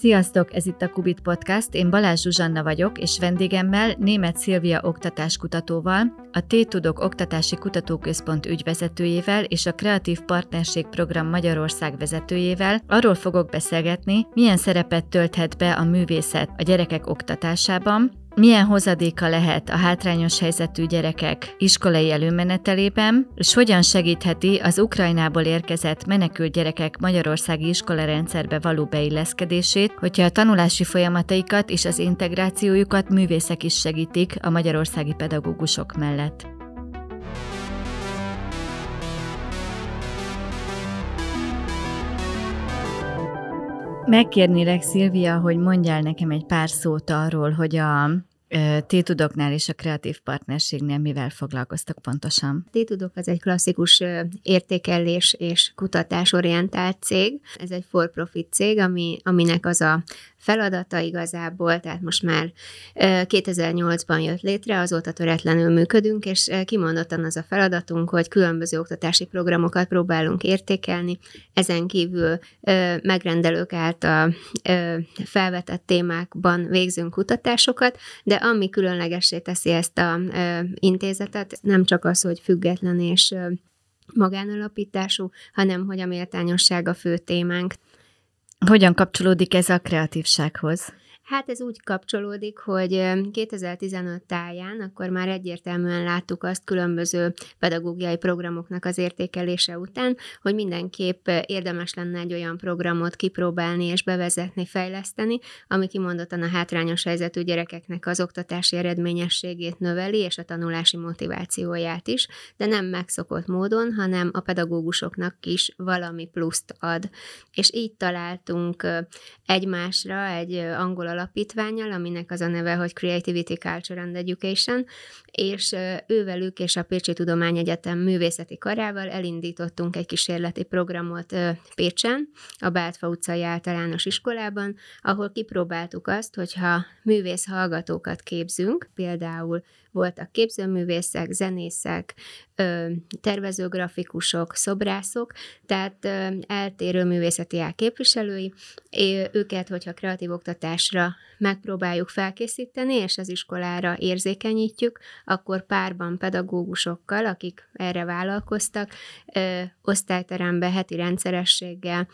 Sziasztok, ez itt a Qubit Podcast, én Balázs Zsuzsanna vagyok, és vendégemmel, Német Szilvia oktatáskutatóval, a T-Tudok Oktatási Kutatóközpont ügyvezetőjével és a Kreatív Partnerség Program Magyarország vezetőjével arról fogok beszélgetni, milyen szerepet tölthet be a művészet a gyerekek oktatásában, milyen hozadéka lehet a hátrányos helyzetű gyerekek iskolai előmenetelében, és hogyan segítheti az Ukrajnából érkezett menekült gyerekek magyarországi iskolarendszerbe való beilleszkedését, hogyha a tanulási folyamataikat és az integrációjukat művészek is segítik a magyarországi pedagógusok mellett. Megkérnélek, Szilvia, hogy mondjál nekem egy pár szót arról, hogy a T-Tudoknál és a Kreatív Partnerségnél mivel foglalkoztak pontosan? T-Tudok az egy klasszikus értékelés és kutatásorientált cég. Ez egy for-profit cég, aminek az a feladata igazából, tehát most már 2008-ban jött létre, azóta töretlenül működünk, és kimondottan az a feladatunk, hogy különböző oktatási programokat próbálunk értékelni, ezen kívül megrendelők által felvetett témákban végzünk kutatásokat, de ami különlegessé teszi ezt az intézetet, nem csak az, hogy független és magánalapítású, hanem hogy a méltányosság a fő témánk. Hogyan kapcsolódik ez a kreatívsághoz? Hát ez úgy kapcsolódik, hogy 2015 táján akkor már egyértelműen láttuk azt különböző pedagógiai programoknak az értékelése után, hogy mindenképp érdemes lenne egy olyan programot kipróbálni és bevezetni, fejleszteni, ami kimondottan a hátrányos helyzetű gyerekeknek az oktatási eredményességét növeli, és a tanulási motivációját is, de nem megszokott módon, hanem a pedagógusoknak is valami pluszt ad. És így találtunk egymásra egy angol alapítvánnyal, aminek az a neve, hogy Creativity, Culture and Education, és ővelük és a Pécsi Tudományegyetem művészeti karával elindítottunk egy kísérleti programot Pécsen, a Báltfa utcai általános iskolában, ahol kipróbáltuk azt, hogyha művész hallgatókat képzünk, például voltak képzőművészek, zenészek, tervezőgrafikusok, szobrászok, tehát eltérő művészeti ág képviselői, őket, hogyha kreatív oktatásra megpróbáljuk felkészíteni, és az iskolára érzékenyítjük, akkor párban pedagógusokkal, akik erre vállalkoztak, osztályteremben heti rendszerességgel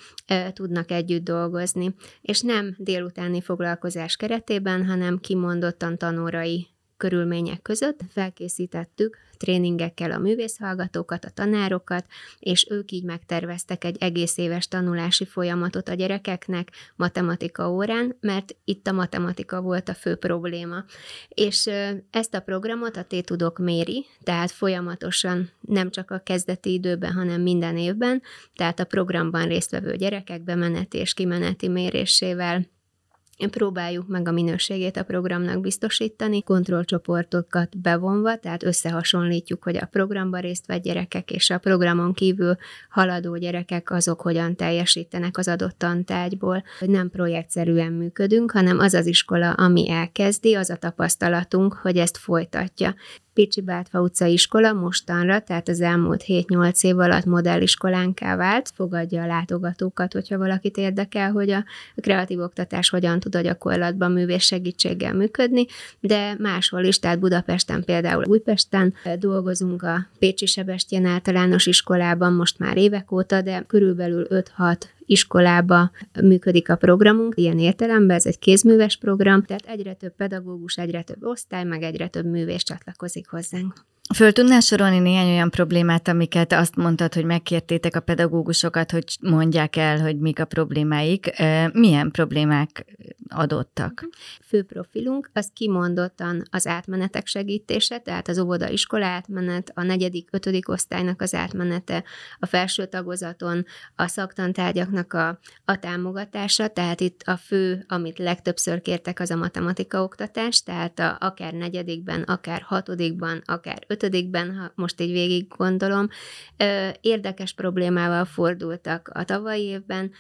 tudnak együtt dolgozni, és nem délutáni foglalkozás keretében, hanem kimondottan tanórai körülmények között felkészítettük tréningekkel a művészhallgatókat, a tanárokat, és ők így megterveztek egy egész éves tanulási folyamatot a gyerekeknek matematika órán, mert itt a matematika volt a fő probléma. És ezt a programot a T-Tudok méri, tehát folyamatosan nem csak a kezdeti időben, hanem minden évben, tehát a programban résztvevő gyerekek bemeneti és kimeneti mérésével próbáljuk meg a minőségét a programnak biztosítani, kontrollcsoportokat bevonva, tehát összehasonlítjuk, hogy a programban részt vett gyerekek és a programon kívül haladó gyerekek azok hogyan teljesítenek az adott tantárgyból. Nem projektszerűen működünk, hanem az az iskola, ami elkezdi, az a tapasztalatunk, hogy ezt folytatja. Pécsi Báltfa utcai iskola mostanra, tehát az elmúlt 7-8 év alatt modelliskolánká vált, fogadja a látogatókat, hogyha valakit érdekel, hogy a kreatív oktatás hogyan tud a gyakorlatban művész segítséggel működni, de máshol is, tehát Budapesten, például Újpesten dolgozunk a Pécsi Sebestyén általános iskolában most már évek óta, de körülbelül 5-6 iskolába működik a programunk, ilyen értelemben ez egy kézműves program, tehát egyre több pedagógus, egyre több osztály, meg egyre több művész csatlakozik hozzánk. Föl tudnál sorolni néhány olyan problémát, amiket azt mondtad, hogy megkértétek a pedagógusokat, hogy mondják el, hogy mik a problémáik. Milyen problémák adottak? Fő profilunk az kimondottan az átmenetek segítése, tehát az óvoda-iskola átmenet, a 4.-5. osztálynak az átmenete, a felső tagozaton a szaktantárgyaknak a támogatása, tehát itt a fő, amit legtöbbször kértek, az a matematika oktatás, tehát akár 4., akár 6., akár 5., ha most így végig gondolom. Érdekes problémával fordultak a tavalyi évben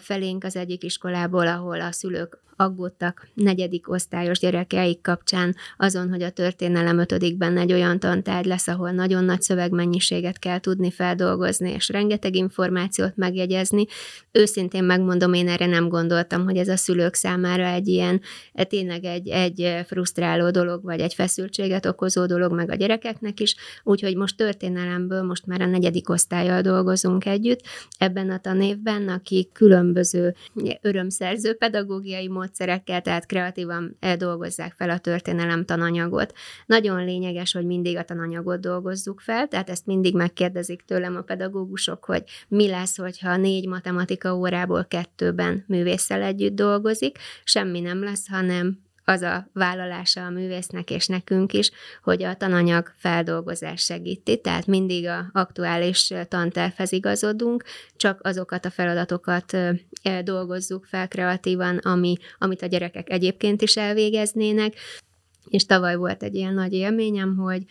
felénk az egyik iskolából, ahol a szülők aggódtak negyedik osztályos gyerekeik kapcsán azon, hogy a történelem ötödikben egy olyan tantárgy lesz, ahol nagyon nagy szövegmennyiséget kell tudni feldolgozni, és rengeteg információt megjegyezni. Őszintén megmondom, én erre nem gondoltam, hogy ez a szülők számára egy ilyen, tényleg egy frusztráló dolog, vagy egy feszültséget okozó dolog, meg a gyerekeknek is, úgyhogy most történelemből most már a negyedik osztállyal dolgozunk együtt ebben a tanévben, akik különböző örömszerző pedagógiai módszerekkel, tehát kreatívan dolgozzák fel a történelem tananyagot. Nagyon lényeges, hogy mindig a tananyagot dolgozzuk fel, tehát ezt mindig megkérdezik tőlem a pedagógusok, hogy mi lesz, hogyha 4 matematika órából 2-ben művésszel együtt dolgozik, semmi nem lesz, hanem az a vállalása a művésznek és nekünk is, hogy a tananyag feldolgozás segíti, tehát mindig a aktuális tantervhez igazodunk, csak azokat a feladatokat dolgozzuk fel kreatívan, amit a gyerekek egyébként is elvégeznének. És tavaly volt egy ilyen nagy élményem, hogy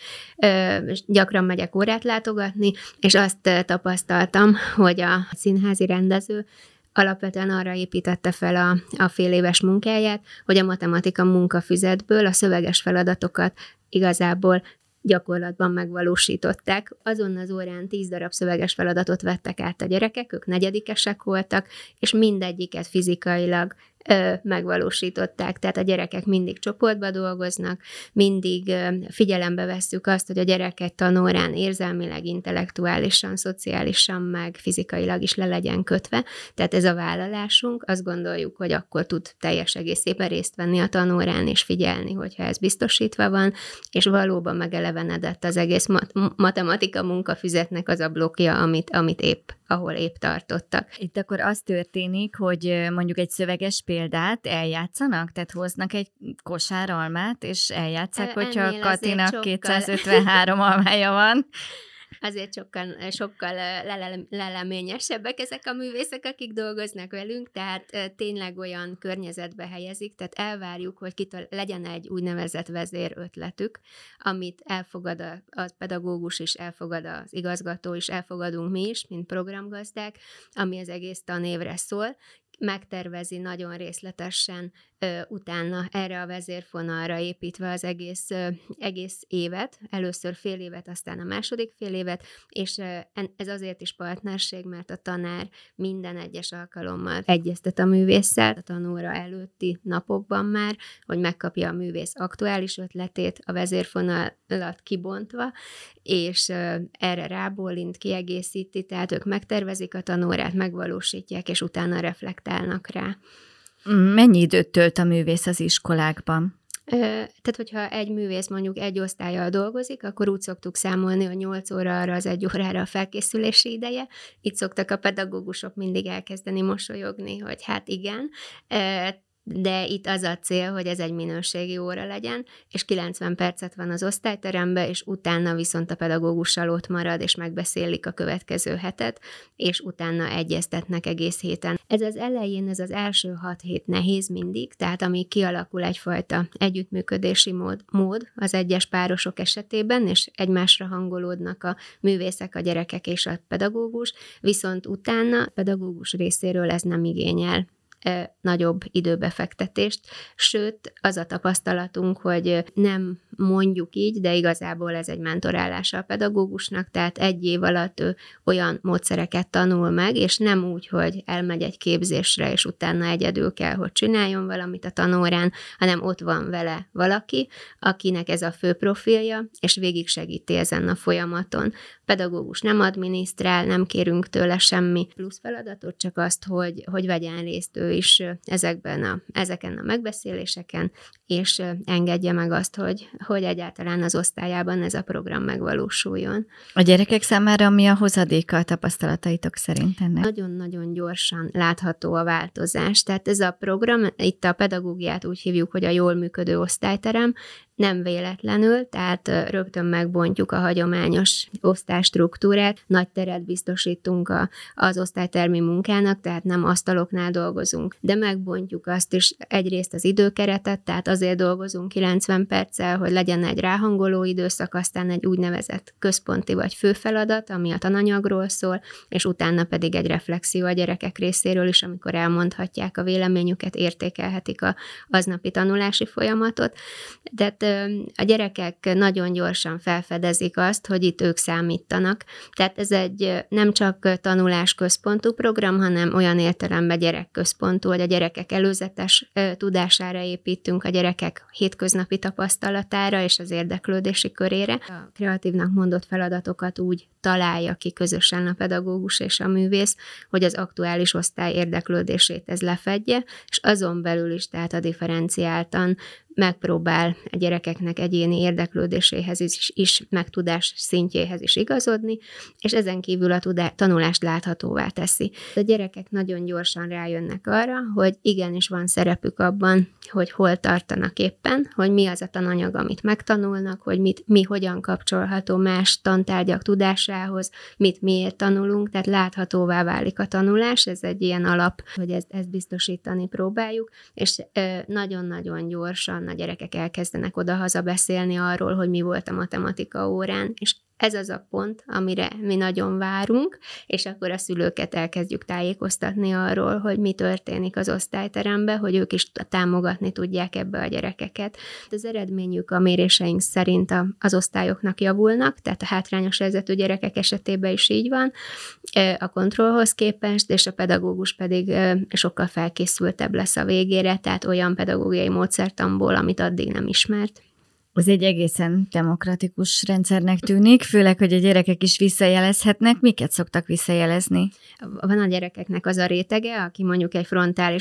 gyakran megyek órát látogatni, és azt tapasztaltam, hogy a színházi rendező alapvetően arra építette fel a fél éves munkáját, hogy a matematika munkafüzetből a szöveges feladatokat igazából gyakorlatban megvalósították. Azon az órán 10 darab szöveges feladatot vettek át a gyerekek, ők negyedikesek voltak, és mindegyiket fizikailag megvalósították, tehát a gyerekek mindig csoportba dolgoznak, mindig figyelembe vesszük azt, hogy a gyerek egy tanórán érzelmileg, intellektuálisan, szociálisan, meg fizikailag is le legyen kötve, tehát ez a vállalásunk, azt gondoljuk, hogy akkor tud teljes egészében részt venni a tanórán és figyelni, hogyha ez biztosítva van, és valóban megelevenedett az egész matematika munkafüzetnek az a blokja, amit épp, ahol épp tartottak. Itt akkor az történik, hogy mondjuk egy szöveges példát eljátszanak? Tehát hoznak egy kosár almát, és eljátszák, hogyha Katinak 253 almája van. Azért sokkal leleményesebbek ezek a művészek, akik dolgoznak velünk, tehát tényleg olyan környezetbe helyezik, tehát elvárjuk, hogy kitől legyen egy úgynevezett vezérötletük, amit elfogad a pedagógus is, elfogad az igazgató is, elfogadunk mi is, mint programgazdák, ami az egész tanévre szól, megtervezi nagyon részletesen utána erre a vezérfonalra építve az egész évet, először fél évet, aztán a második fél évet, és ez azért is partnerség, mert a tanár minden egyes alkalommal egyeztet a művésszel, a tanóra előtti napokban már, hogy megkapja a művész aktuális ötletét, a vezérfonalat kibontva, és erre rábólint, kiegészíti, tehát ők megtervezik a tanórát, megvalósítják, és utána reflektálnak rá. Mennyi időt tölt a művész az iskolákban? Tehát, hogyha egy művész mondjuk egy osztállyal dolgozik, akkor úgy szoktuk számolni, hogy 8 óra arra az egy órára a felkészülési ideje. Itt szoktak a pedagógusok mindig elkezdeni mosolyogni, hogy hát igen, de itt az a cél, hogy ez egy minőségi óra legyen, és 90 percet van az osztályteremben, és utána viszont a pedagógussal ott marad, és megbeszélik a következő hetet, és utána egyeztetnek egész héten. Ez az elején, ez az első 6 hét nehéz mindig, tehát amíg kialakul egyfajta együttműködési mód az egyes párosok esetében, és egymásra hangolódnak a művészek, a gyerekek és a pedagógus, viszont utána a pedagógus részéről ez nem igényel nagyobb időbefektetést, sőt, az a tapasztalatunk, hogy nem mondjuk így, de igazából ez egy mentorálása a pedagógusnak, tehát egy év alatt ő olyan módszereket tanul meg, és nem úgy, hogy elmegy egy képzésre, és utána egyedül kell, hogy csináljon valamit a tanórán, hanem ott van vele valaki, akinek ez a fő profilja, és végig segíti ezen a folyamaton. A pedagógus nem adminisztrál, nem kérünk tőle semmi plusz feladatot, csak azt, hogy vegyen részt ő is ezeken a megbeszéléseken, és engedje meg azt, hogy egyáltalán az osztályában ez a program megvalósuljon. A gyerekek számára mi a hozadéka a tapasztalataitok szerint ennek? Nagyon-nagyon gyorsan látható a változás. Tehát ez a program, itt a pedagógiát úgy hívjuk, hogy a jól működő osztályterem, nem véletlenül, tehát rögtön megbontjuk a hagyományos osztálystruktúrát, nagy teret biztosítunk az osztálytermi munkának, tehát nem asztaloknál dolgozunk, de megbontjuk azt is egyrészt az időkeretet, tehát azért dolgozunk 90 perccel, hogy legyen egy ráhangoló időszak, aztán egy úgynevezett központi vagy főfeladat, ami a tananyagról szól, és utána pedig egy reflexió a gyerekek részéről is, amikor elmondhatják a véleményüket, értékelhetik az napi tanulási folyamatot. Tehát a gyerekek nagyon gyorsan felfedezik azt, hogy itt ők számítanak. Tehát ez egy nem csak tanulásközpontú program, hanem olyan értelemben gyerekközpontú, hogy a gyerekek előzetes tudására építünk, a gyerekek hétköznapi tapasztalatára és az érdeklődési körére. A kreatívnak mondott feladatokat úgy találja ki közösen a pedagógus és a művész, hogy az aktuális osztály érdeklődését ez lefedje, és azon belül is, tehát a differenciáltan megpróbál a gyerekeknek egyéni érdeklődéséhez is meg tudás szintjéhez is igazodni, és ezen kívül a tanulást láthatóvá teszi. A gyerekek nagyon gyorsan rájönnek arra, hogy igenis van szerepük abban, hogy hol tartanak éppen, hogy mi az a tananyag, amit megtanulnak, hogy mi hogyan kapcsolható más tantárgyak tudásához, mit miért tanulunk, tehát láthatóvá válik a tanulás, ez egy ilyen alap, hogy ezt biztosítani próbáljuk, és nagyon-nagyon gyorsan a gyerekek elkezdenek oda-haza beszélni arról, hogy mi volt a matematika órán, és ez az a pont, amire mi nagyon várunk, és akkor a szülőket elkezdjük tájékoztatni arról, hogy mi történik az osztályteremben, hogy ők is támogatni tudják ebbe a gyerekeket. Az eredményük a méréseink szerint az osztályoknak javulnak, tehát a hátrányos helyzetű gyerekek esetében is így van, a kontrollhoz képest, és a pedagógus pedig sokkal felkészültebb lesz a végére, tehát olyan pedagógiai módszertanból, amit addig nem ismert. Ez egy egészen demokratikus rendszernek tűnik, főleg, hogy a gyerekek is visszajelezhetnek. Miket szoktak visszajelezni? Van a gyerekeknek az a rétege, aki mondjuk egy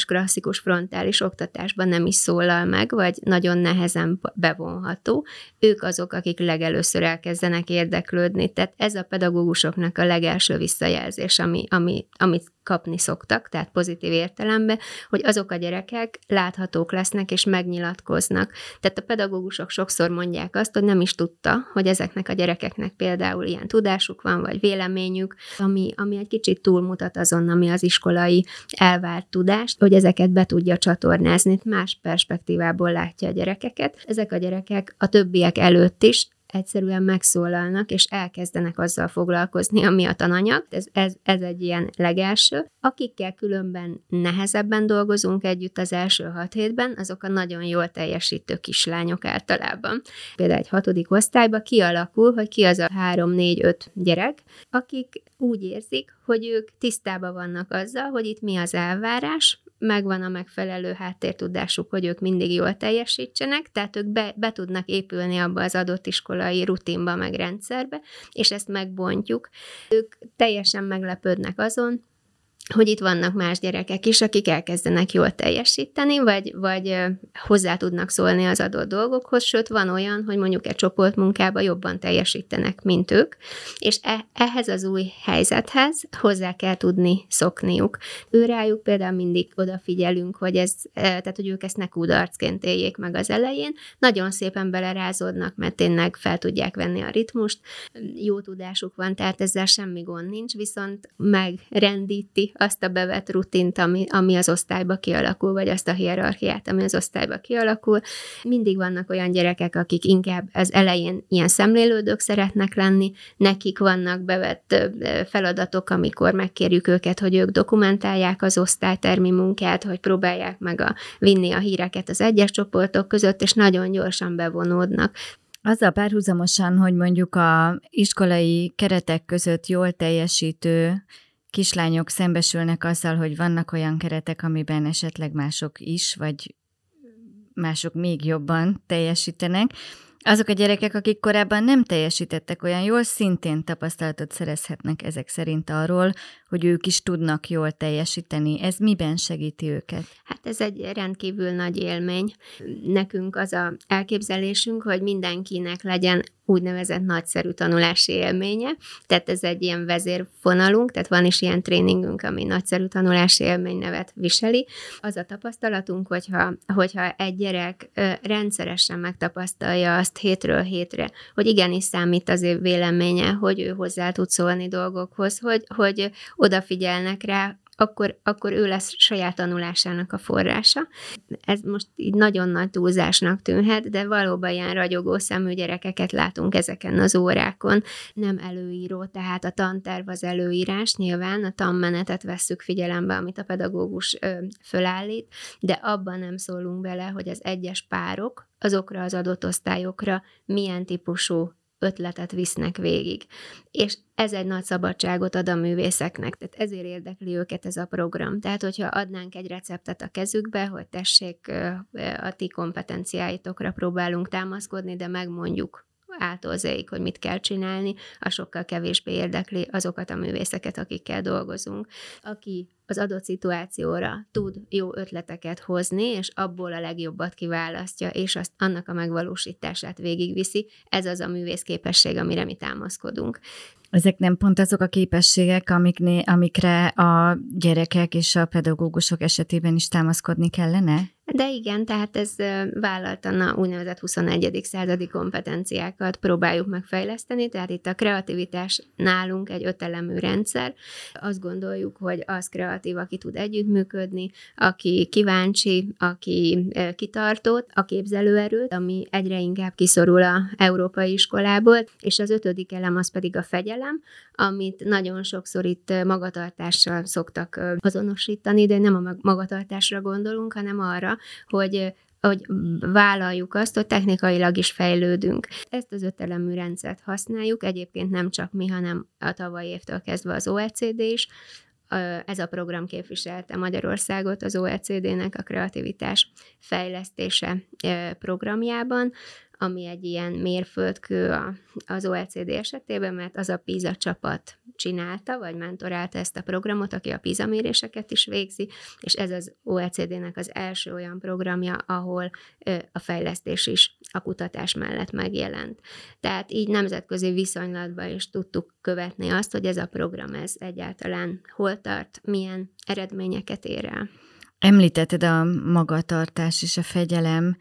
klasszikus frontális oktatásban nem is szólal meg, vagy nagyon nehezen bevonható. Ők azok, akik legelőször elkezdenek érdeklődni. Tehát ez a pedagógusoknak a legelső visszajelzés, amit kapni szoktak, tehát pozitív értelemben, hogy azok a gyerekek láthatók lesznek és megnyilatkoznak. Tehát a pedagógusok sokszor mondják azt, hogy nem is tudta, hogy ezeknek a gyerekeknek például ilyen tudásuk van, vagy véleményük, ami egy kicsit túlmutat azon, ami az iskolai elvárt tudást, hogy ezeket be tudja csatornázni, más perspektívából látja a gyerekeket. Ezek a gyerekek a többiek előtt is egyszerűen megszólalnak, és elkezdenek azzal foglalkozni, ami a tananyag. Ez egy ilyen legelső. Akikkel különben nehezebben dolgozunk együtt az első 6 hétben, azok a nagyon jól teljesítő kislányok általában. Például egy 6. osztályban kialakul, hogy ki az a 3, 4, 5 gyerek, akik úgy érzik, hogy ők tisztában vannak azzal, hogy itt mi az elvárás, megvan a megfelelő háttértudásuk, hogy ők mindig jól teljesítsenek, tehát ők be tudnak épülni abba az adott iskolai rutinba, meg rendszerbe, és ezt megbontjuk. Ők teljesen meglepődnek azon, hogy itt vannak más gyerekek is, akik elkezdenek jól teljesíteni, vagy hozzá tudnak szólni az adott dolgokhoz, sőt, van olyan, hogy mondjuk egy csoportmunkában jobban teljesítenek, mint ők, és ehhez az új helyzethez hozzá kell tudni szokniuk. Őrájuk például mindig odafigyelünk, hogy ők ezt ne kudarcként éljék meg az elején, nagyon szépen belerázódnak, mert tényleg fel tudják venni a ritmust, jó tudásuk van, tehát ezzel semmi gond nincs, viszont megrendíti azt a bevett rutint, ami az osztályba kialakul, vagy azt a hierarchiát, ami az osztályba kialakul. Mindig vannak olyan gyerekek, akik inkább az elején ilyen szemlélődők szeretnek lenni, nekik vannak bevett feladatok, amikor megkérjük őket, hogy ők dokumentálják az osztálytermi munkát, hogy próbálják meg vinni a híreket az egyes csoportok között, és nagyon gyorsan bevonódnak. Azzal párhuzamosan, hogy mondjuk az iskolai keretek között jól teljesítő kislányok szembesülnek azzal, hogy vannak olyan keretek, amiben esetleg mások is, vagy mások még jobban teljesítenek. Azok a gyerekek, akik korábban nem teljesítettek olyan jól, szintén tapasztalatot szerezhetnek ezek szerint arról, hogy ők is tudnak jól teljesíteni. Ez miben segíti őket? Hát ez egy rendkívül nagy élmény. Nekünk az elképzelésünk, hogy mindenkinek legyen úgynevezett nagyszerű tanulási élménye, tehát ez egy ilyen vezérfonalunk, tehát van is ilyen tréningünk, ami nagyszerű tanulási élmény nevet viseli. Az a tapasztalatunk, hogyha egy gyerek rendszeresen megtapasztalja azt hétről hétre, hogy igenis számít az ő véleménye, hogy ő hozzá tud szólni dolgokhoz, hogy odafigyelnek rá, akkor ő lesz saját tanulásának a forrása. Ez most így nagyon nagy túlzásnak tűnhet, de valóban ilyen ragyogó szemű gyerekeket látunk ezeken az órákon. Nem előíró, tehát a tanterv az előírás, nyilván a tanmenetet vesszük figyelembe, amit a pedagógus fölállít, de abban nem szólunk bele, hogy az egyes párok azokra az adott osztályokra milyen típusú ötletet visznek végig. És ez egy nagy szabadságot ad a művészeknek, tehát ezért érdekli őket ez a program. Tehát, hogyha adnánk egy receptet a kezükbe, hogy tessék, a ti kompetenciáitokra próbálunk támaszkodni, de megmondjuk A-tól Z-ig, hogy mit kell csinálni, az sokkal kevésbé érdekli azokat a művészeket, akikkel dolgozunk. Aki az adott szituációra tud jó ötleteket hozni, és abból a legjobbat kiválasztja, és azt annak a megvalósítását végigviszi, ez az a művészképesség, amire mi támaszkodunk. Ezek nem pont azok a képességek, amikre a gyerekek és a pedagógusok esetében is támaszkodni kellene? De igen, tehát ez vállaltan a úgynevezett 21. századi kompetenciákat próbáljuk megfejleszteni, tehát itt a kreativitás nálunk egy ötelemű rendszer. Azt gondoljuk, hogy az kreatív, aki tud együttműködni, aki kíváncsi, aki kitartó, a képzelőerőt, ami egyre inkább kiszorul az európai iskolából, és az 5. elem az pedig a fegyelem, amit nagyon sokszor itt magatartással szoktak azonosítani, de nem a magatartásra gondolunk, hanem arra, hogy vállaljuk azt, hogy technikailag is fejlődünk. Ezt az ötelemű rendszert használjuk, egyébként nem csak mi, hanem a tavalyi évtől kezdve az OECD is. Ez a program képviselte Magyarországot az OECD-nek a kreativitás fejlesztése programjában, ami egy ilyen mérföldkő az OECD esetében, mert az a PISA csapat csinálta, vagy mentorálta ezt a programot, aki a PISA méréseket is végzi, és ez az OECD-nek az első olyan programja, ahol a fejlesztés is a kutatás mellett megjelent. Tehát így nemzetközi viszonylatban is tudtuk követni azt, hogy ez a program ez egyáltalán hol tart, milyen eredményeket ér el. Említetted a magatartás és a fegyelem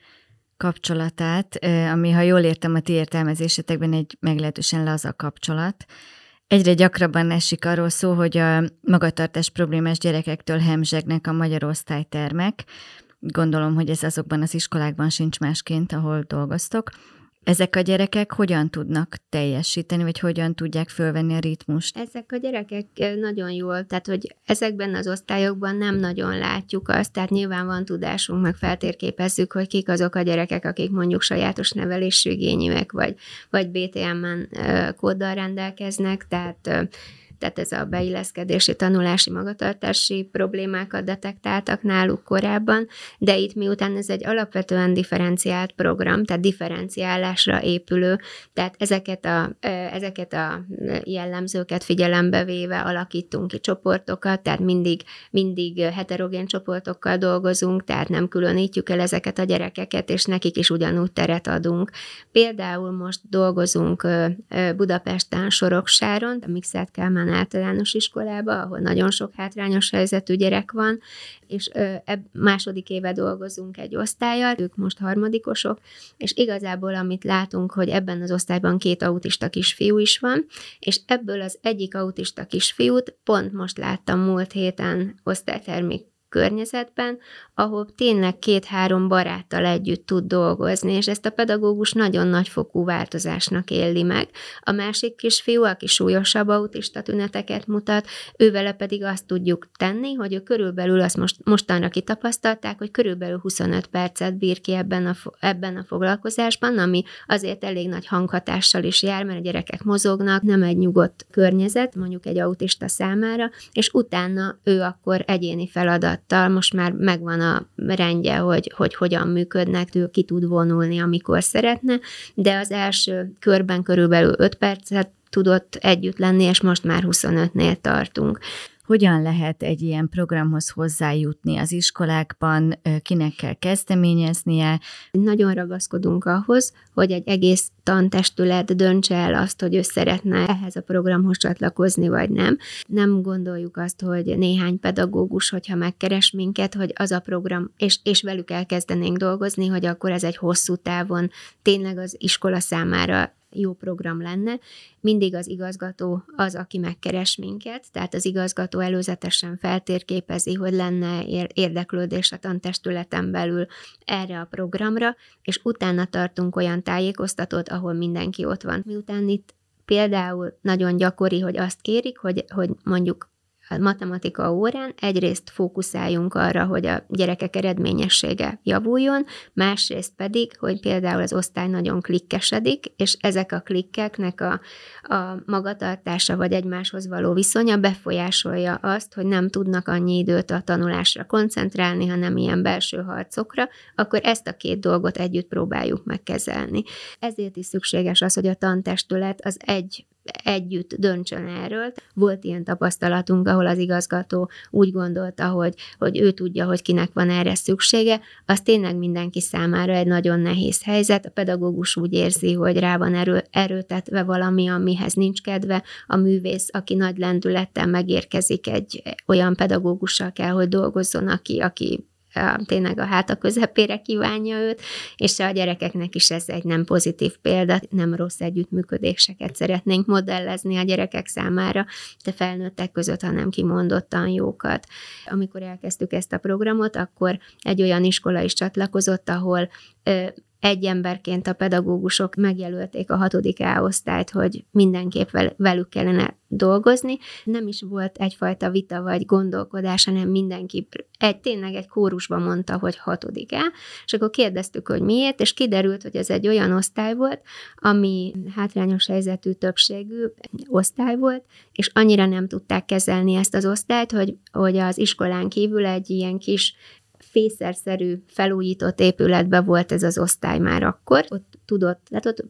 kapcsolatát, ami, ha jól értem, a ti értelmezésetekben egy meglehetősen laza kapcsolat. Egyre gyakrabban esik arról szó, hogy a magatartás problémás gyerekektől hemzsegnek a magyar osztálytermek. Gondolom, hogy ez azokban az iskolákban sincs másként, ahol dolgoztok. Ezek a gyerekek hogyan tudnak teljesíteni, vagy hogyan tudják fölvenni a ritmust? Ezek a gyerekek nagyon jól, tehát hogy ezekben az osztályokban nem nagyon látjuk azt, tehát nyilván van tudásunk, meg feltérképezzük, hogy kik azok a gyerekek, akik mondjuk sajátos nevelésű igényűek, vagy BTM-en kóddal rendelkeznek, tehát ez a beilleszkedési, tanulási, magatartási problémákat detektáltak náluk korábban, de itt miután ez egy alapvetően differenciált program, tehát differenciálásra épülő, tehát ezeket a jellemzőket figyelembe véve alakítunk ki csoportokat, tehát mindig heterogén csoportokkal dolgozunk, tehát nem különítjük el ezeket a gyerekeket, és nekik is ugyanúgy teret adunk. Például most dolgozunk Budapesten, Soroksáron, a Amis Szát kell általános iskolába, ahol nagyon sok hátrányos helyzetű gyerek van, és második éve dolgozunk egy osztállyal, ők most harmadikosok, és igazából amit látunk, hogy ebben az osztályban 2 autista kisfiú is van, és ebből az egyik autista kisfiút pont most láttam múlt héten osztálytermi környezetben, ahol tényleg 2-3 baráttal együtt tud dolgozni, és ezt a pedagógus nagyon nagyfokú változásnak éli meg. A másik kisfiú, aki súlyosabb autista tüneteket mutat, ővele pedig azt tudjuk tenni, hogy ő körülbelül, azt mostanra kitapasztalták, hogy körülbelül 25 percet bír ki ebben a foglalkozásban, ami azért elég nagy hanghatással is jár, mert a gyerekek mozognak, nem egy nyugodt környezet, mondjuk egy autista számára, és utána ő akkor egyéni feladat most már megvan a rendje, hogy hogyan működnek, ő ki tud vonulni, amikor szeretne, de az első körben körülbelül 5 percet tudott együtt lenni, és most már 25-nél tartunk. hogyan lehet egy ilyen programhoz hozzájutni az iskolákban, kinek kell kezdeményeznie. Nagyon ragaszkodunk ahhoz, hogy egy egész tantestület döntse el azt, hogy ő szeretne ehhez a programhoz csatlakozni, vagy nem. Nem gondoljuk azt, hogy néhány pedagógus, hogyha megkeres minket, hogy az a program, és velük elkezdenénk dolgozni, hogy akkor ez egy hosszú távon tényleg az iskola számára jó program lenne. Mindig az igazgató az, aki megkeres minket, tehát az igazgató előzetesen feltérképezi, hogy lenne érdeklődés a tantestületen belül erre a programra, és utána tartunk olyan tájékoztatót, ahol mindenki ott van. Miután itt például nagyon gyakori, hogy azt kérik, hogy mondjuk a matematika órán egyrészt fókuszáljunk arra, hogy a gyerekek eredményessége javuljon, másrészt pedig, hogy például az osztály nagyon klikkesedik, és ezek a klikkeknek a magatartása vagy egymáshoz való viszonya befolyásolja azt, hogy nem tudnak annyi időt a tanulásra koncentrálni, hanem ilyen belső harcokra, akkor ezt a két dolgot együtt próbáljuk megkezelni. Ezért is szükséges az, hogy a tantestület az együtt döntsön erről. Volt ilyen tapasztalatunk, ahol az igazgató úgy gondolta, hogy ő tudja, hogy kinek van erre szüksége, az tényleg mindenki számára egy nagyon nehéz helyzet. A pedagógus úgy érzi, hogy rá van erőltetve valami, amihez nincs kedve. A művész, aki nagy lendülettel megérkezik, egy olyan pedagógussal kell, hogy dolgozzon, aki tényleg a háta közepére kívánja őt, és a gyerekeknek is ez egy nem pozitív példa, nem rossz együttműködéseket szeretnénk modellezni a gyerekek számára, de felnőttek között, hanem kimondottan jókat. Amikor elkezdtük ezt a programot, akkor egy olyan iskola is csatlakozott, ahol egy emberként a pedagógusok megjelölték a 6. A-osztályt, hogy mindenképp velük kellene dolgozni. Nem is volt egyfajta vita vagy gondolkodás, hanem mindenki tényleg egy kórusban mondta, hogy 6. A, és akkor kérdeztük, hogy miért, és kiderült, hogy ez egy olyan osztály volt, ami hátrányos helyzetű többségű osztály volt, és annyira nem tudták kezelni ezt az osztályt, hogy az iskolán kívül egy ilyen kis fészerszerű, felújított épületben volt ez az osztály már akkor. Ott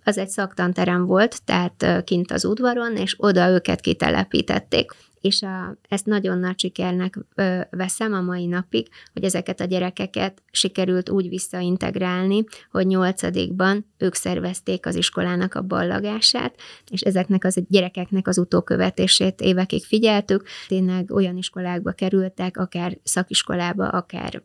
az egy szaktanterem volt, tehát kint az udvaron, és oda őket kitelepítették. És ezt nagyon nagy sikernek veszem a mai napig, hogy ezeket a gyerekeket sikerült úgy visszaintegrálni, hogy 8-ban ők szervezték az iskolának a ballagását, és ezeknek az gyerekeknek az utókövetését évekig figyeltük. Tényleg olyan iskolákba kerültek, akár szakiskolába, akár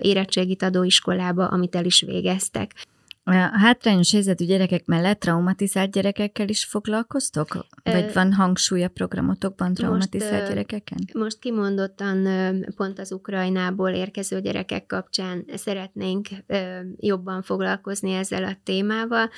érettségit adó iskolába, amit el is végeztek. A hátrányos helyzetű gyerekek mellett traumatizált gyerekekkel is foglalkoztok? Vagy van hangsúly a programotokban traumatizált gyerekeken? Most kimondottan pont az Ukrajnából érkező gyerekek kapcsán szeretnénk jobban foglalkozni ezzel a témával.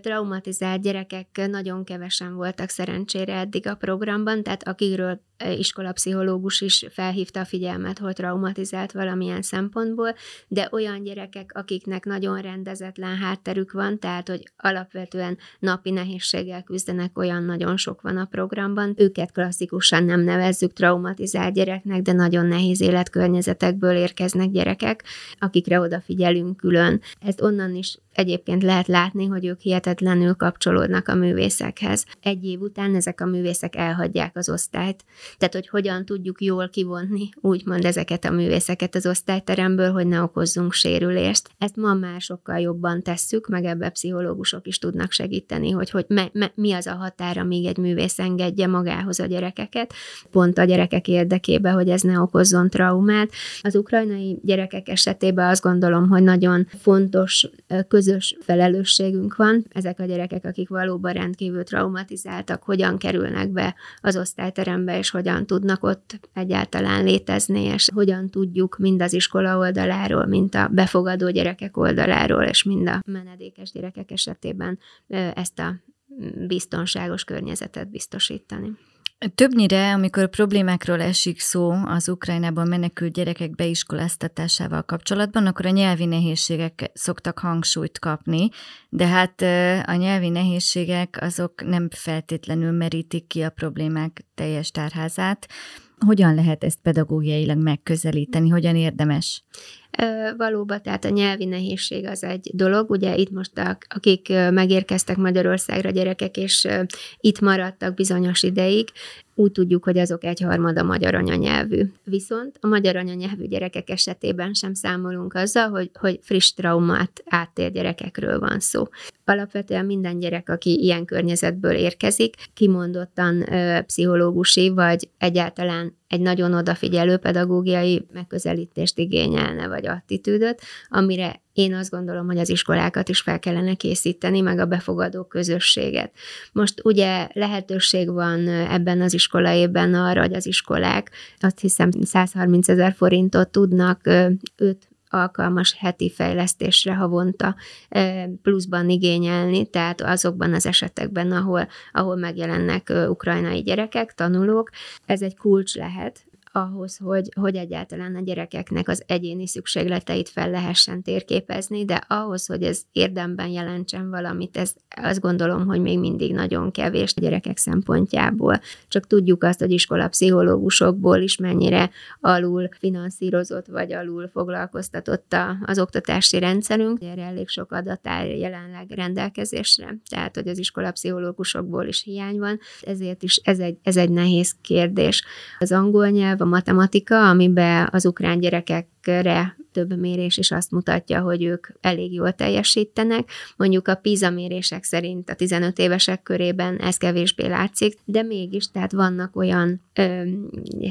Traumatizált gyerekek nagyon kevesen voltak szerencsére eddig a programban, tehát akikről iskolapszichológus is felhívta a figyelmet, hogy traumatizált valamilyen szempontból, de olyan gyerekek, akiknek nagyon rendezetlen hátterük van, tehát, hogy alapvetően napi nehézséggel küzdenek, olyan nagyon sok van a programban. Őket klasszikusan nem nevezzük traumatizált gyereknek, de nagyon nehéz életkörnyezetekből érkeznek gyerekek, akikre odafigyelünk külön. Ezt onnan is egyébként lehet látni, hogy ők hihetetlenül kapcsolódnak a művészekhez. Egy év után ezek a művészek elhagyják az osztályt. Tehát, hogy hogyan tudjuk jól kivonni, úgymond ezeket a művészeket az osztályteremből, hogy ne okozzunk sérülést. Ezt ma már sokkal jobban tesszük, meg ebbe pszichológusok is tudnak segíteni, hogy mi az a határ, amíg egy művész engedje magához a gyerekeket, pont a gyerekek érdekében, hogy ez ne okozzon traumát. Az ukrajnai gyerekek esetében azt gondolom, hogy nagyon fontos közös felelősségünk van. Ezek a gyerekek, akik valóban rendkívül traumatizáltak, hogyan kerülnek be az osztályterembe, és hogyan tudnak ott egyáltalán létezni, és hogyan tudjuk mind az iskola oldaláról, mind a befogadó gyerekek oldaláról, és mind a menedékes gyerekek esetében ezt a biztonságos környezetet biztosítani. Többnyire, amikor problémákról esik szó az Ukrajnában menekült gyerekek beiskoláztatásával kapcsolatban, akkor a nyelvi nehézségek szoktak hangsúlyt kapni, de hát a nyelvi nehézségek azok nem feltétlenül merítik ki a problémák teljes tárházát. Hogyan lehet ezt pedagógiailag megközelíteni? Hogyan érdemes? Valóban, tehát a nyelvi nehézség az egy dolog. Ugye itt most akik megérkeztek Magyarországra, gyerekek, és itt maradtak bizonyos ideig, úgy tudjuk, hogy azok egyharmada magyar anyanyelvű. Viszont a magyar anyanyelvű gyerekek esetében sem számolunk azzal, hogy friss traumát áttér gyerekekről van szó. Alapvetően minden gyerek, aki ilyen környezetből érkezik, kimondottan pszichológusi, vagy egyáltalán egy nagyon odafigyelő pedagógiai megközelítést igényelne, vagy attitűdöt, amire én azt gondolom, hogy az iskolákat is fel kellene készíteni, meg a befogadó közösséget. Most ugye lehetőség van ebben az iskolaében arra, hogy az iskolák azt hiszem 130 000 forintot tudnak 5 alkalmas heti fejlesztésre havonta pluszban igényelni, tehát azokban az esetekben, ahol megjelennek ukrajnai gyerekek, tanulók. Ez egy kulcs lehet ahhoz, hogy egyáltalán a gyerekeknek az egyéni szükségleteit fel lehessen térképezni, de ahhoz, hogy ez érdemben jelentsen valamit, ez azt gondolom, hogy még mindig nagyon kevés a gyerekek szempontjából. Csak tudjuk azt, hogy iskolapszichológusokból is mennyire alul finanszírozott, vagy alul foglalkoztatott az oktatási rendszerünk. Erre elég sok adat áll jelenleg rendelkezésre, tehát hogy az iskolapszichológusokból is hiány van, ezért is ez egy nehéz kérdés. Az angol nyelv, a matematika, amiben az ukrán gyerekekre több mérés is azt mutatja, hogy ők elég jól teljesítenek. Mondjuk a PISA mérések szerint a 15 évesek körében ez kevésbé látszik, de mégis, tehát vannak olyan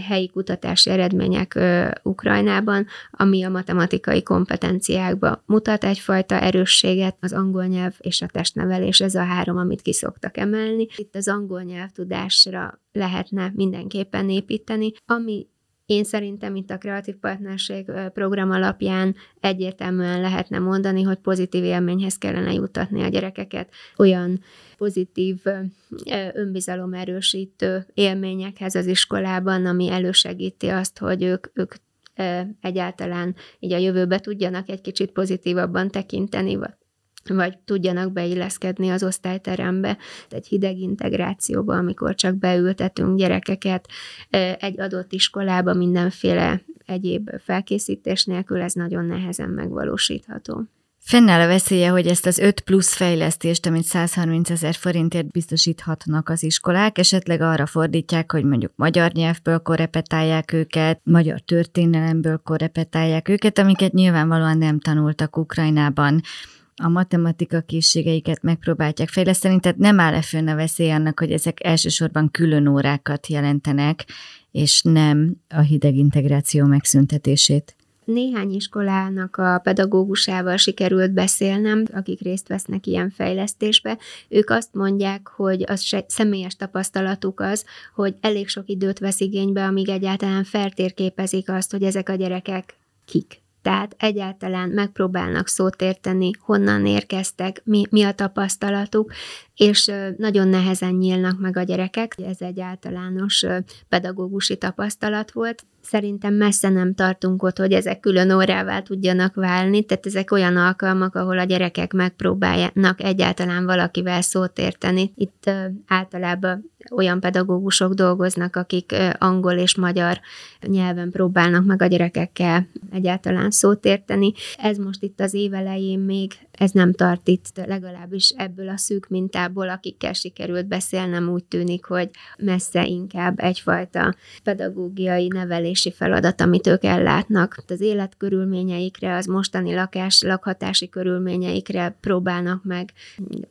helyi kutatási eredmények Ukrajnában, ami a matematikai kompetenciákba mutat egyfajta erősséget. Az angol nyelv és a testnevelés, ez a három, amit ki szoktak emelni. Itt az angol nyelvtudásra lehetne mindenképpen építeni, ami én szerintem itt a Kreatív Partnerség program alapján egyértelműen lehetne mondani, hogy pozitív élményhez kellene juttatni a gyerekeket, olyan pozitív önbizalomerősítő élményekhez az iskolában, ami elősegíti azt, hogy ők egyáltalán így a jövőbe tudjanak egy kicsit pozitívabban tekinteni, vagy tudjanak beilleszkedni az osztályterembe, egy hideg integrációba, amikor csak beültetünk gyerekeket egy adott iskolába mindenféle egyéb felkészítés nélkül, ez nagyon nehezen megvalósítható. Fennáll a veszélye, hogy ezt az 5+ fejlesztést, amit 130 000 forintért biztosíthatnak az iskolák, esetleg arra fordítják, hogy mondjuk magyar nyelvből korrepetálják őket, magyar történelemből korrepetálják őket, amiket nyilvánvalóan nem tanultak Ukrajnában. A matematika készségeiket megpróbálják fejleszteni, tehát nem áll-e fönn a veszély annak, hogy ezek elsősorban külön órákat jelentenek, és nem a hideg integráció megszüntetését? Néhány iskolának a pedagógusával sikerült beszélnem, akik részt vesznek ilyen fejlesztésbe. Ők azt mondják, hogy a személyes tapasztalatuk az, hogy elég sok időt vesz igénybe, amíg egyáltalán feltérképezik azt, hogy ezek a gyerekek kik. Tehát egyáltalán megpróbálnak szót érteni, honnan érkeztek, mi a tapasztalatuk, és nagyon nehezen nyílnak meg a gyerekek. Ez egy általános pedagógusi tapasztalat volt. Szerintem messze nem tartunk ott, hogy ezek külön órává tudjanak válni, tehát ezek olyan alkalmak, ahol a gyerekek megpróbálnak egyáltalán valakivel szót érteni. Itt általában olyan pedagógusok dolgoznak, akik angol és magyar nyelven próbálnak meg a gyerekekkel egyáltalán szót érteni. Ez most itt az év elején még, ez nem tart itt, legalábbis ebből a szűk mintából, akikkel sikerült beszélnem, úgy tűnik, hogy messze inkább egyfajta pedagógiai nevelési feladat, amit ők ellátnak. Az életkörülményeikre, az mostani lakhatási körülményeikre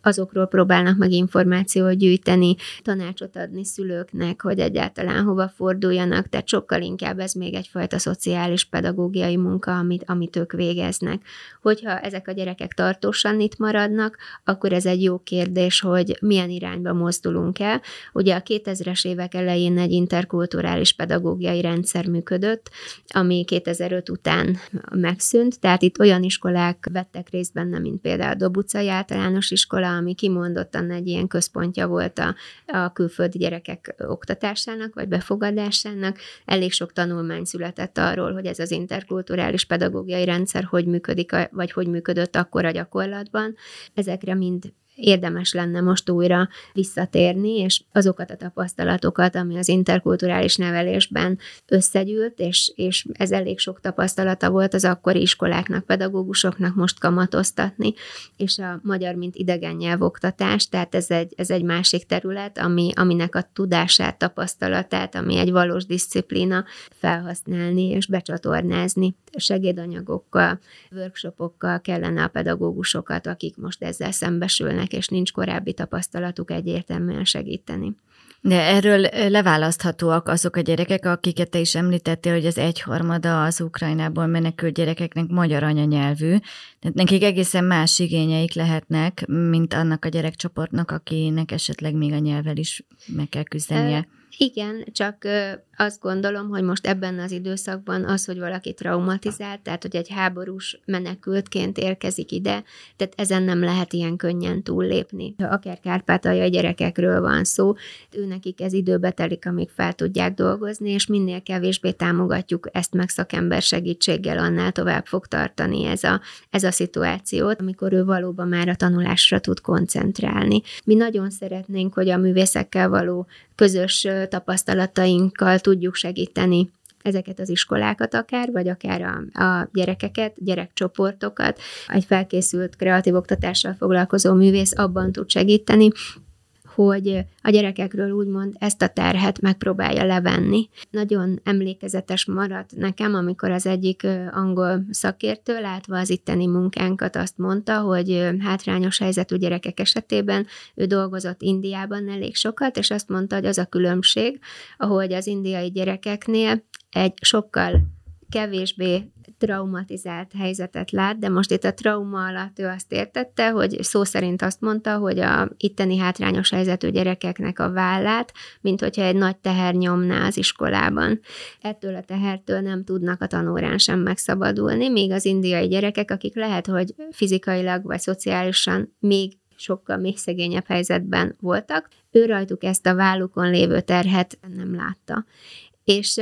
azokról próbálnak meg információt gyűjteni, tanácsot adni szülőknek, hogy egyáltalán hova forduljanak, tehát sokkal inkább ez még egyfajta szociális pedagógiai munka, amit ők végeznek. Hogyha ezek a gyerekek tartósan itt maradnak, akkor ez egy jó kérdés, hogy milyen irányba mozdulunk el. Ugye a 2000-es évek elején egy interkulturális pedagógiai rendszer működött, ami 2005 után megszűnt, tehát itt olyan iskolák vettek részt benne, mint például a Dob utcai Általános Iskola, ami kimondottan egy ilyen központja volt a külföldi gyerekek oktatásának, vagy befogadásának. Elég sok tanulmány született arról, hogy ez az interkulturális pedagógiai rendszer hogy működik, vagy hogy működött akkor a gyakorlatban. Ezekre mind érdemes lenne most újra visszatérni, és azokat a tapasztalatokat, ami az interkulturális nevelésben összegyűlt, és ez elég sok tapasztalata volt az akkori iskoláknak, pedagógusoknak most kamatoztatni, és a magyar, mint idegen nyelvoktatás, tehát ez egy másik terület, aminek a tudását, tapasztalatát, ami egy valós disciplína, felhasználni és becsatornázni. Segédanyagokkal, workshopokkal kellene a pedagógusokat, akik most ezzel szembesülnek, és nincs korábbi tapasztalatuk, egyértelműen segíteni. De erről leválaszthatóak azok a gyerekek, akiket te is említettél, hogy az egyharmada az Ukrajnából menekült gyerekeknek magyar anyanyelvű, tehát nekik egészen más igényeik lehetnek, mint annak a gyerekcsoportnak, akinek esetleg még a nyelvvel is meg kell küzdenie. Igen, csak azt gondolom, hogy most ebben az időszakban az, hogy valaki traumatizált, tehát hogy egy háborús menekültként érkezik ide, tehát ezen nem lehet ilyen könnyen túllépni. Ha akár kárpátaljai gyerekekről van szó, őnekik ez időbe telik, amíg fel tudják dolgozni, és minél kevésbé támogatjuk ezt meg szakember segítséggel, annál tovább fog tartani ez a szituációt, amikor ő valóban már a tanulásra tud koncentrálni. Mi nagyon szeretnénk, hogy a művészekkel való közös tapasztalatainkkal tudjuk segíteni ezeket az iskolákat akár, vagy akár a gyerekeket, gyerekcsoportokat. Egy felkészült kreatív oktatással foglalkozó művész abban tud segíteni, hogy a gyerekekről úgymond ezt a terhet megpróbálja levenni. Nagyon emlékezetes maradt nekem, amikor az egyik angol szakértő, látva az itteni munkánkat, azt mondta, hogy hátrányos helyzetű gyerekek esetében ő dolgozott Indiában elég sokat, és azt mondta, hogy az a különbség, ahogy az indiai gyerekeknél egy sokkal kevésbé traumatizált helyzetet lát, de most itt a trauma alatt ő azt értette, hogy szó szerint azt mondta, hogy a itteni hátrányos helyzetű gyerekeknek a vállát, mint hogyha egy nagy teher nyomná az iskolában. Ettől a tehertől nem tudnak a tanórán sem megszabadulni, míg az indiai gyerekek, akik lehet, hogy fizikailag vagy szociálisan még sokkal még szegényebb helyzetben voltak, ő rajtuk ezt a vállukon lévő terhet nem látta. És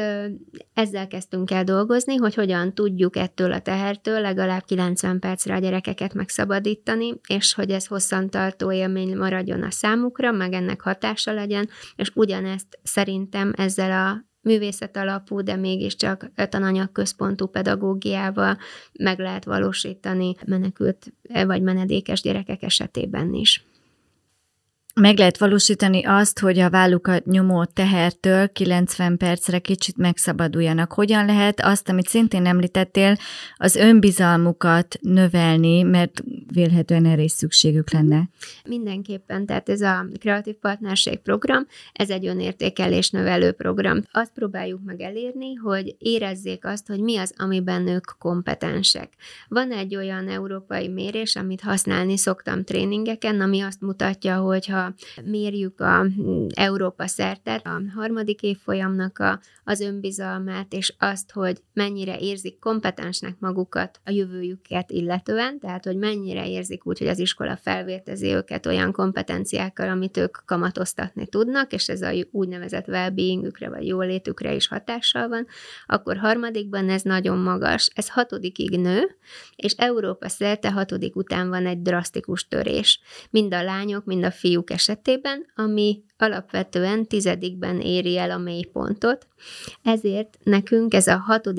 ezzel kezdtünk el dolgozni, hogy hogyan tudjuk ettől a tehertől legalább 90 percre a gyerekeket megszabadítani, és hogy ez hosszantartó élmény maradjon a számukra, meg ennek hatása legyen, és ugyanezt szerintem ezzel a művészet alapú, de mégiscsak tananyagközpontú pedagógiával meg lehet valósítani menekült vagy menedékes gyerekek esetében is. Meg lehet valósítani azt, hogy a vállukat nyomó tehertől 90 percre kicsit megszabaduljanak. Hogyan lehet azt, amit szintén említettél, az önbizalmukat növelni, mert vélhetően erre is szükségük lenne? Mindenképpen, tehát ez a Kreatív Partnerség Program, ez egy önértékelés növelő program. Azt próbáljuk meg elérni, hogy érezzék azt, hogy mi az, amiben ők kompetensek. Van egy olyan európai mérés, amit használni szoktam tréningeken, ami azt mutatja, hogy ha mérjük a Európa szerte a harmadik évfolyamnak az önbizalmát, és azt, hogy mennyire érzik kompetensnek magukat a jövőjüket illetően, tehát hogy mennyire érzik úgy, hogy az iskola felvértezi őket olyan kompetenciákkal, amit ők kamatoztatni tudnak, és ez a úgynevezett well-beingükre vagy jólétükre is hatással van, akkor harmadikban ez nagyon magas, ez hatodikig nő, és Európa szerte hatodik után van egy drasztikus törés. Mind a lányok, mind a fiúk esetében, ami alapvetően 10. éri el a mélypontot. Ezért nekünk ez a 6.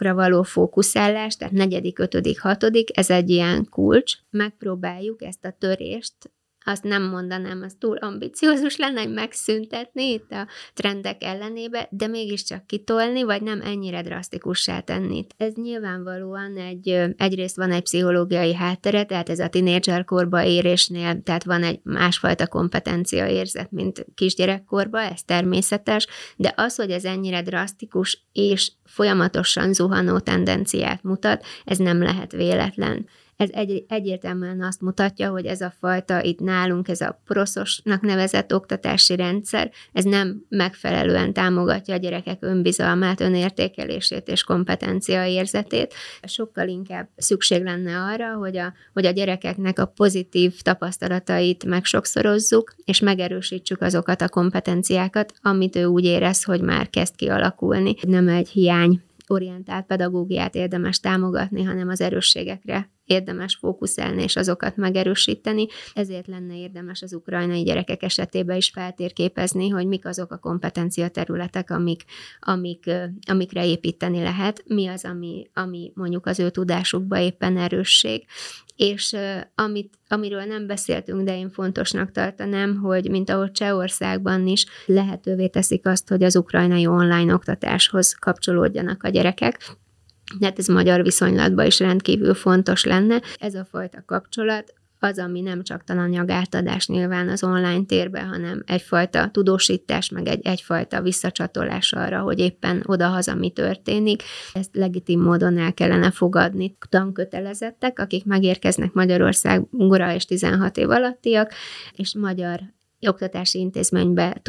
való fókuszálás, tehát 4., 5., 6, ez egy ilyen kulcs. Megpróbáljuk ezt a törést, azt nem mondanám, az túl ambiciózus lenne megszüntetni itt a trendek ellenébe, de mégiscsak kitolni, vagy nem ennyire drasztikussá tenni. Ez nyilvánvalóan egyrészt van egy pszichológiai háttere, tehát ez a tinédzserkorba érésnél, tehát van egy másfajta kompetencia érzet, mint kisgyerekkorba, ez természetes, de az, hogy ez ennyire drasztikus és folyamatosan zuhanó tendenciát mutat, ez nem lehet véletlen. Ez egyértelműen azt mutatja, hogy ez a fajta itt nálunk, ez a proszosnak nevezett oktatási rendszer, ez nem megfelelően támogatja a gyerekek önbizalmát, önértékelését és kompetenciaérzetét. Sokkal inkább szükség lenne arra, hogy a gyerekeknek a pozitív tapasztalatait megsokszorozzuk, és megerősítsük azokat a kompetenciákat, amit ő úgy érez, hogy már kezd kialakulni. Nem egy hiányorientált pedagógiát érdemes támogatni, hanem az erősségekre érdemes fókuszálni és azokat megerősíteni. Ezért lenne érdemes az ukrajnai gyerekek esetében is feltérképezni, hogy mik azok a kompetenciaterületek, amikre építeni lehet, mi az, ami mondjuk az ő tudásukba éppen erősség. És amiről nem beszéltünk, de én fontosnak tartanám, hogy mint ahogy Csehországban is lehetővé teszik azt, hogy az ukrajnai online oktatáshoz kapcsolódjanak a gyerekek, hát ez magyar viszonylatban is rendkívül fontos lenne. Ez a fajta kapcsolat az, ami nem csak tananyag átadás nyilván az online térben, hanem egyfajta tudósítás, meg egyfajta visszacsatolás arra, hogy éppen odahaza mi történik. Ezt legitim módon el kellene fogadni. Tankötelezettek, akik megérkeznek Magyarországra és 16 év alattiak, és magyar oktatási intézményben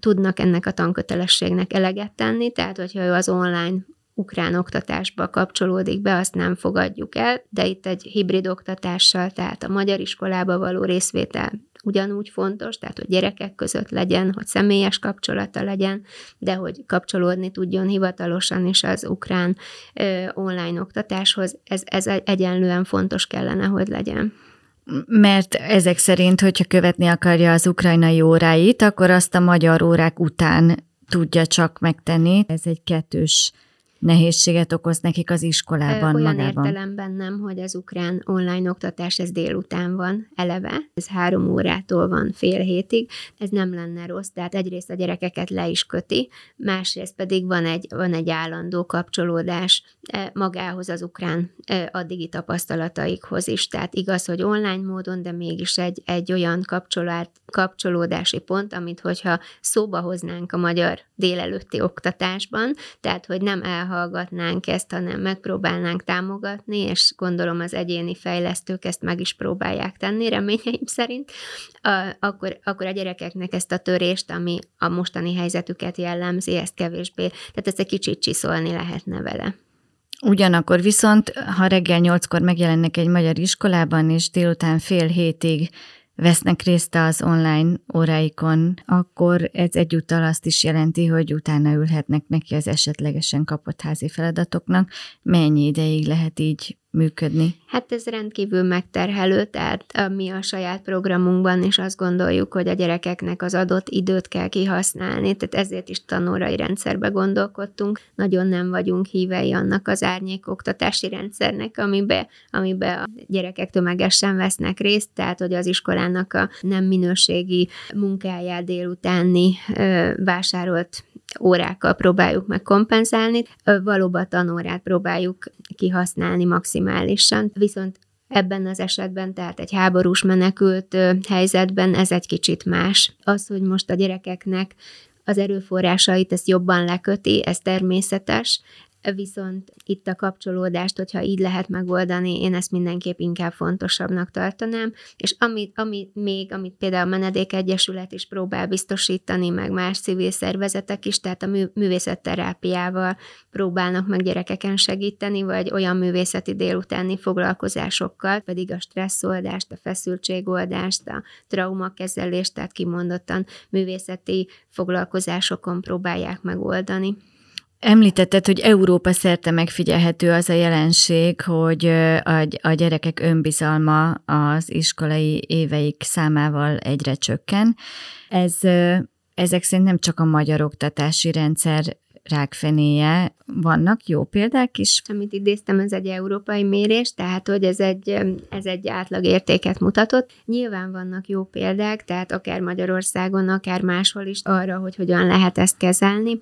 tudnak ennek a tankötelességnek eleget tenni, tehát hogyha ő az online ukrán oktatásba kapcsolódik be, azt nem fogadjuk el, de itt egy hibrid oktatással, tehát a magyar iskolába való részvétel ugyanúgy fontos, tehát hogy gyerekek között legyen, hogy személyes kapcsolata legyen, de hogy kapcsolódni tudjon hivatalosan is az ukrán online oktatáshoz, ez egyenlően fontos kellene, hogy legyen. Mert ezek szerint, hogyha követni akarja az ukrajnai óráit, akkor azt a magyar órák után tudja csak megtenni. Ez egy kettős nehézséget okoz nekik az iskolában olyan magában. Olyan értelemben nem, hogy az ukrán online oktatás ez délután van eleve, ez 3 órától van fél hétig, ez nem lenne rossz, tehát egyrészt a gyerekeket le is köti, másrészt pedig van egy állandó kapcsolódás magához az ukrán addigi tapasztalataikhoz is, tehát igaz, hogy online módon, de mégis egy olyan kapcsolódási pont, amit hogyha szóba hoznánk a magyar délelőtti oktatásban, tehát hogy nem elhallgatnánk ezt, hanem megpróbálnánk támogatni, és gondolom az egyéni fejlesztők ezt meg is próbálják tenni, reményeim szerint, akkor a gyerekeknek ezt a törést, ami a mostani helyzetüket jellemzi, ezt kevésbé, tehát ezt egy kicsit csiszolni lehetne vele. Ugyanakkor viszont, ha reggel 8-kor megjelennek egy magyar iskolában, és délután fél hétig vesznek részt az online óráikon, akkor ez egyúttal azt is jelenti, hogy utána ülhetnek neki az esetlegesen kapott házi feladatoknak. Mennyi ideig lehet így működni? Hát ez rendkívül megterhelő, tehát mi a saját programunkban is azt gondoljuk, hogy a gyerekeknek az adott időt kell kihasználni, tehát ezért is tanórai rendszerbe gondolkodtunk. Nagyon nem vagyunk hívei annak az árnyék oktatási rendszernek, amiben a gyerekek tömegesen vesznek részt, tehát hogy az iskolának a nem minőségi munkáját délutáni vásárolt órákkal próbáljuk meg kompenzálni, valóban tanórát próbáljuk kihasználni maximálisan, viszont ebben az esetben, tehát egy háborús menekült helyzetben ez egy kicsit más. Az, hogy most a gyerekeknek az erőforrásait ezt jobban leköti, ez természetes, viszont itt a kapcsolódást, hogyha így lehet megoldani, én ezt mindenképp inkább fontosabbnak tartanám, és amit például a Menedékegyesület is próbál biztosítani, meg más civil szervezetek is, tehát a művészetterápiával próbálnak meg gyerekeken segíteni, vagy olyan művészeti délutáni foglalkozásokkal, pedig a stresszoldást, a feszültségoldást, a traumakezelést, tehát kimondottan művészeti foglalkozásokon próbálják megoldani. Említetted, hogy Európa szerte megfigyelhető az a jelenség, hogy a gyerekek önbizalma az iskolai éveik számával egyre csökken. Ezek szerint nem csak a magyar oktatási rendszer rákfenéje. Vannak jó példák is? Amit idéztem, ez egy európai mérés, tehát hogy ez egy átlagértéket mutatott. Nyilván vannak jó példák, tehát akár Magyarországon, akár máshol is arra, hogy hogyan lehet ezt kezelni.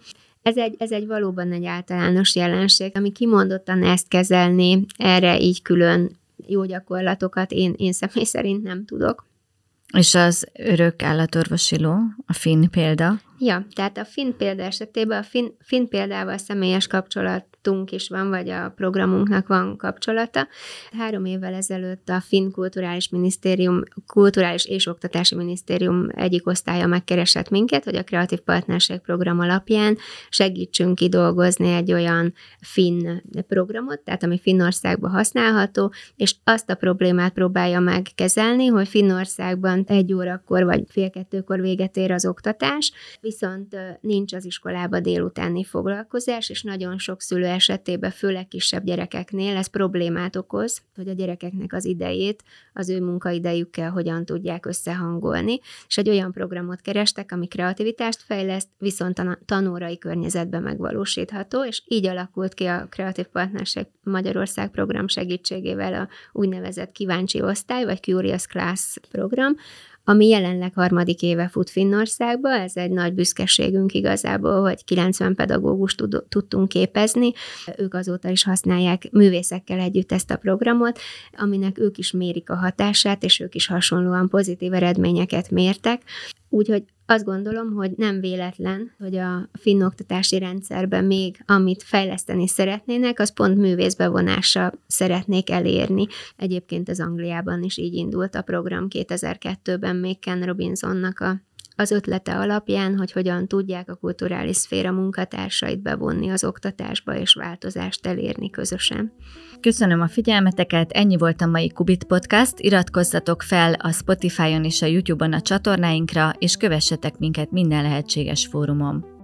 Ez egy valóban egy általános jelenség, ami kimondottan ezt kezelni, erre így külön jó gyakorlatokat én személy szerint nem tudok. És az örök állatorvosi ló, a finn példa? Ja, tehát a finn példa esetében a finn példával személyes kapcsolatunk is van, vagy a programunknak van kapcsolata. 3 évvel ezelőtt a Finn Kulturális Minisztérium, Kulturális és Oktatási Minisztérium egyik osztálya megkeresett minket, hogy a Kreatív Partnerség Program alapján segítsünk kidolgozni egy olyan finn programot, tehát ami Finnországban használható, és azt a problémát próbálja megkezelni, hogy Finnországban 1 órakor vagy 1:30-kor véget ér az oktatás, viszont nincs az iskolába délutáni foglalkozás, és nagyon sok szülő esetében, főleg kisebb gyerekeknél ez problémát okoz, hogy a gyerekeknek az idejét az ő munkaidejükkel hogyan tudják összehangolni, és egy olyan programot kerestek, ami kreativitást fejleszt, viszont tanórai környezetben megvalósítható, és így alakult ki a Kreatív Partnerség Magyarország program segítségével a úgynevezett kíváncsi osztály, vagy Curious Class program, ami jelenleg harmadik éve fut Finnországba, ez egy nagy büszkeségünk igazából, hogy 90 pedagógust tudtunk képezni, ők azóta is használják művészekkel együtt ezt a programot, aminek ők is mérik a hatását, és ők is hasonlóan pozitív eredményeket mértek, úgyhogy azt gondolom, hogy nem véletlen, hogy a finn oktatási rendszerben még amit fejleszteni szeretnének, az pont művészbevonása szeretnék elérni. Egyébként az Angliában is így indult a program 2002-ben még Ken Robinsonnak az ötlete alapján, hogy hogyan tudják a kulturális szféra munkatársait bevonni az oktatásba és változást elérni közösen. Köszönöm a figyelmeteket, ennyi volt a mai Qubit Podcast, iratkozzatok fel a Spotify-on és a YouTube-on a csatornáinkra, és kövessetek minket minden lehetséges fórumon.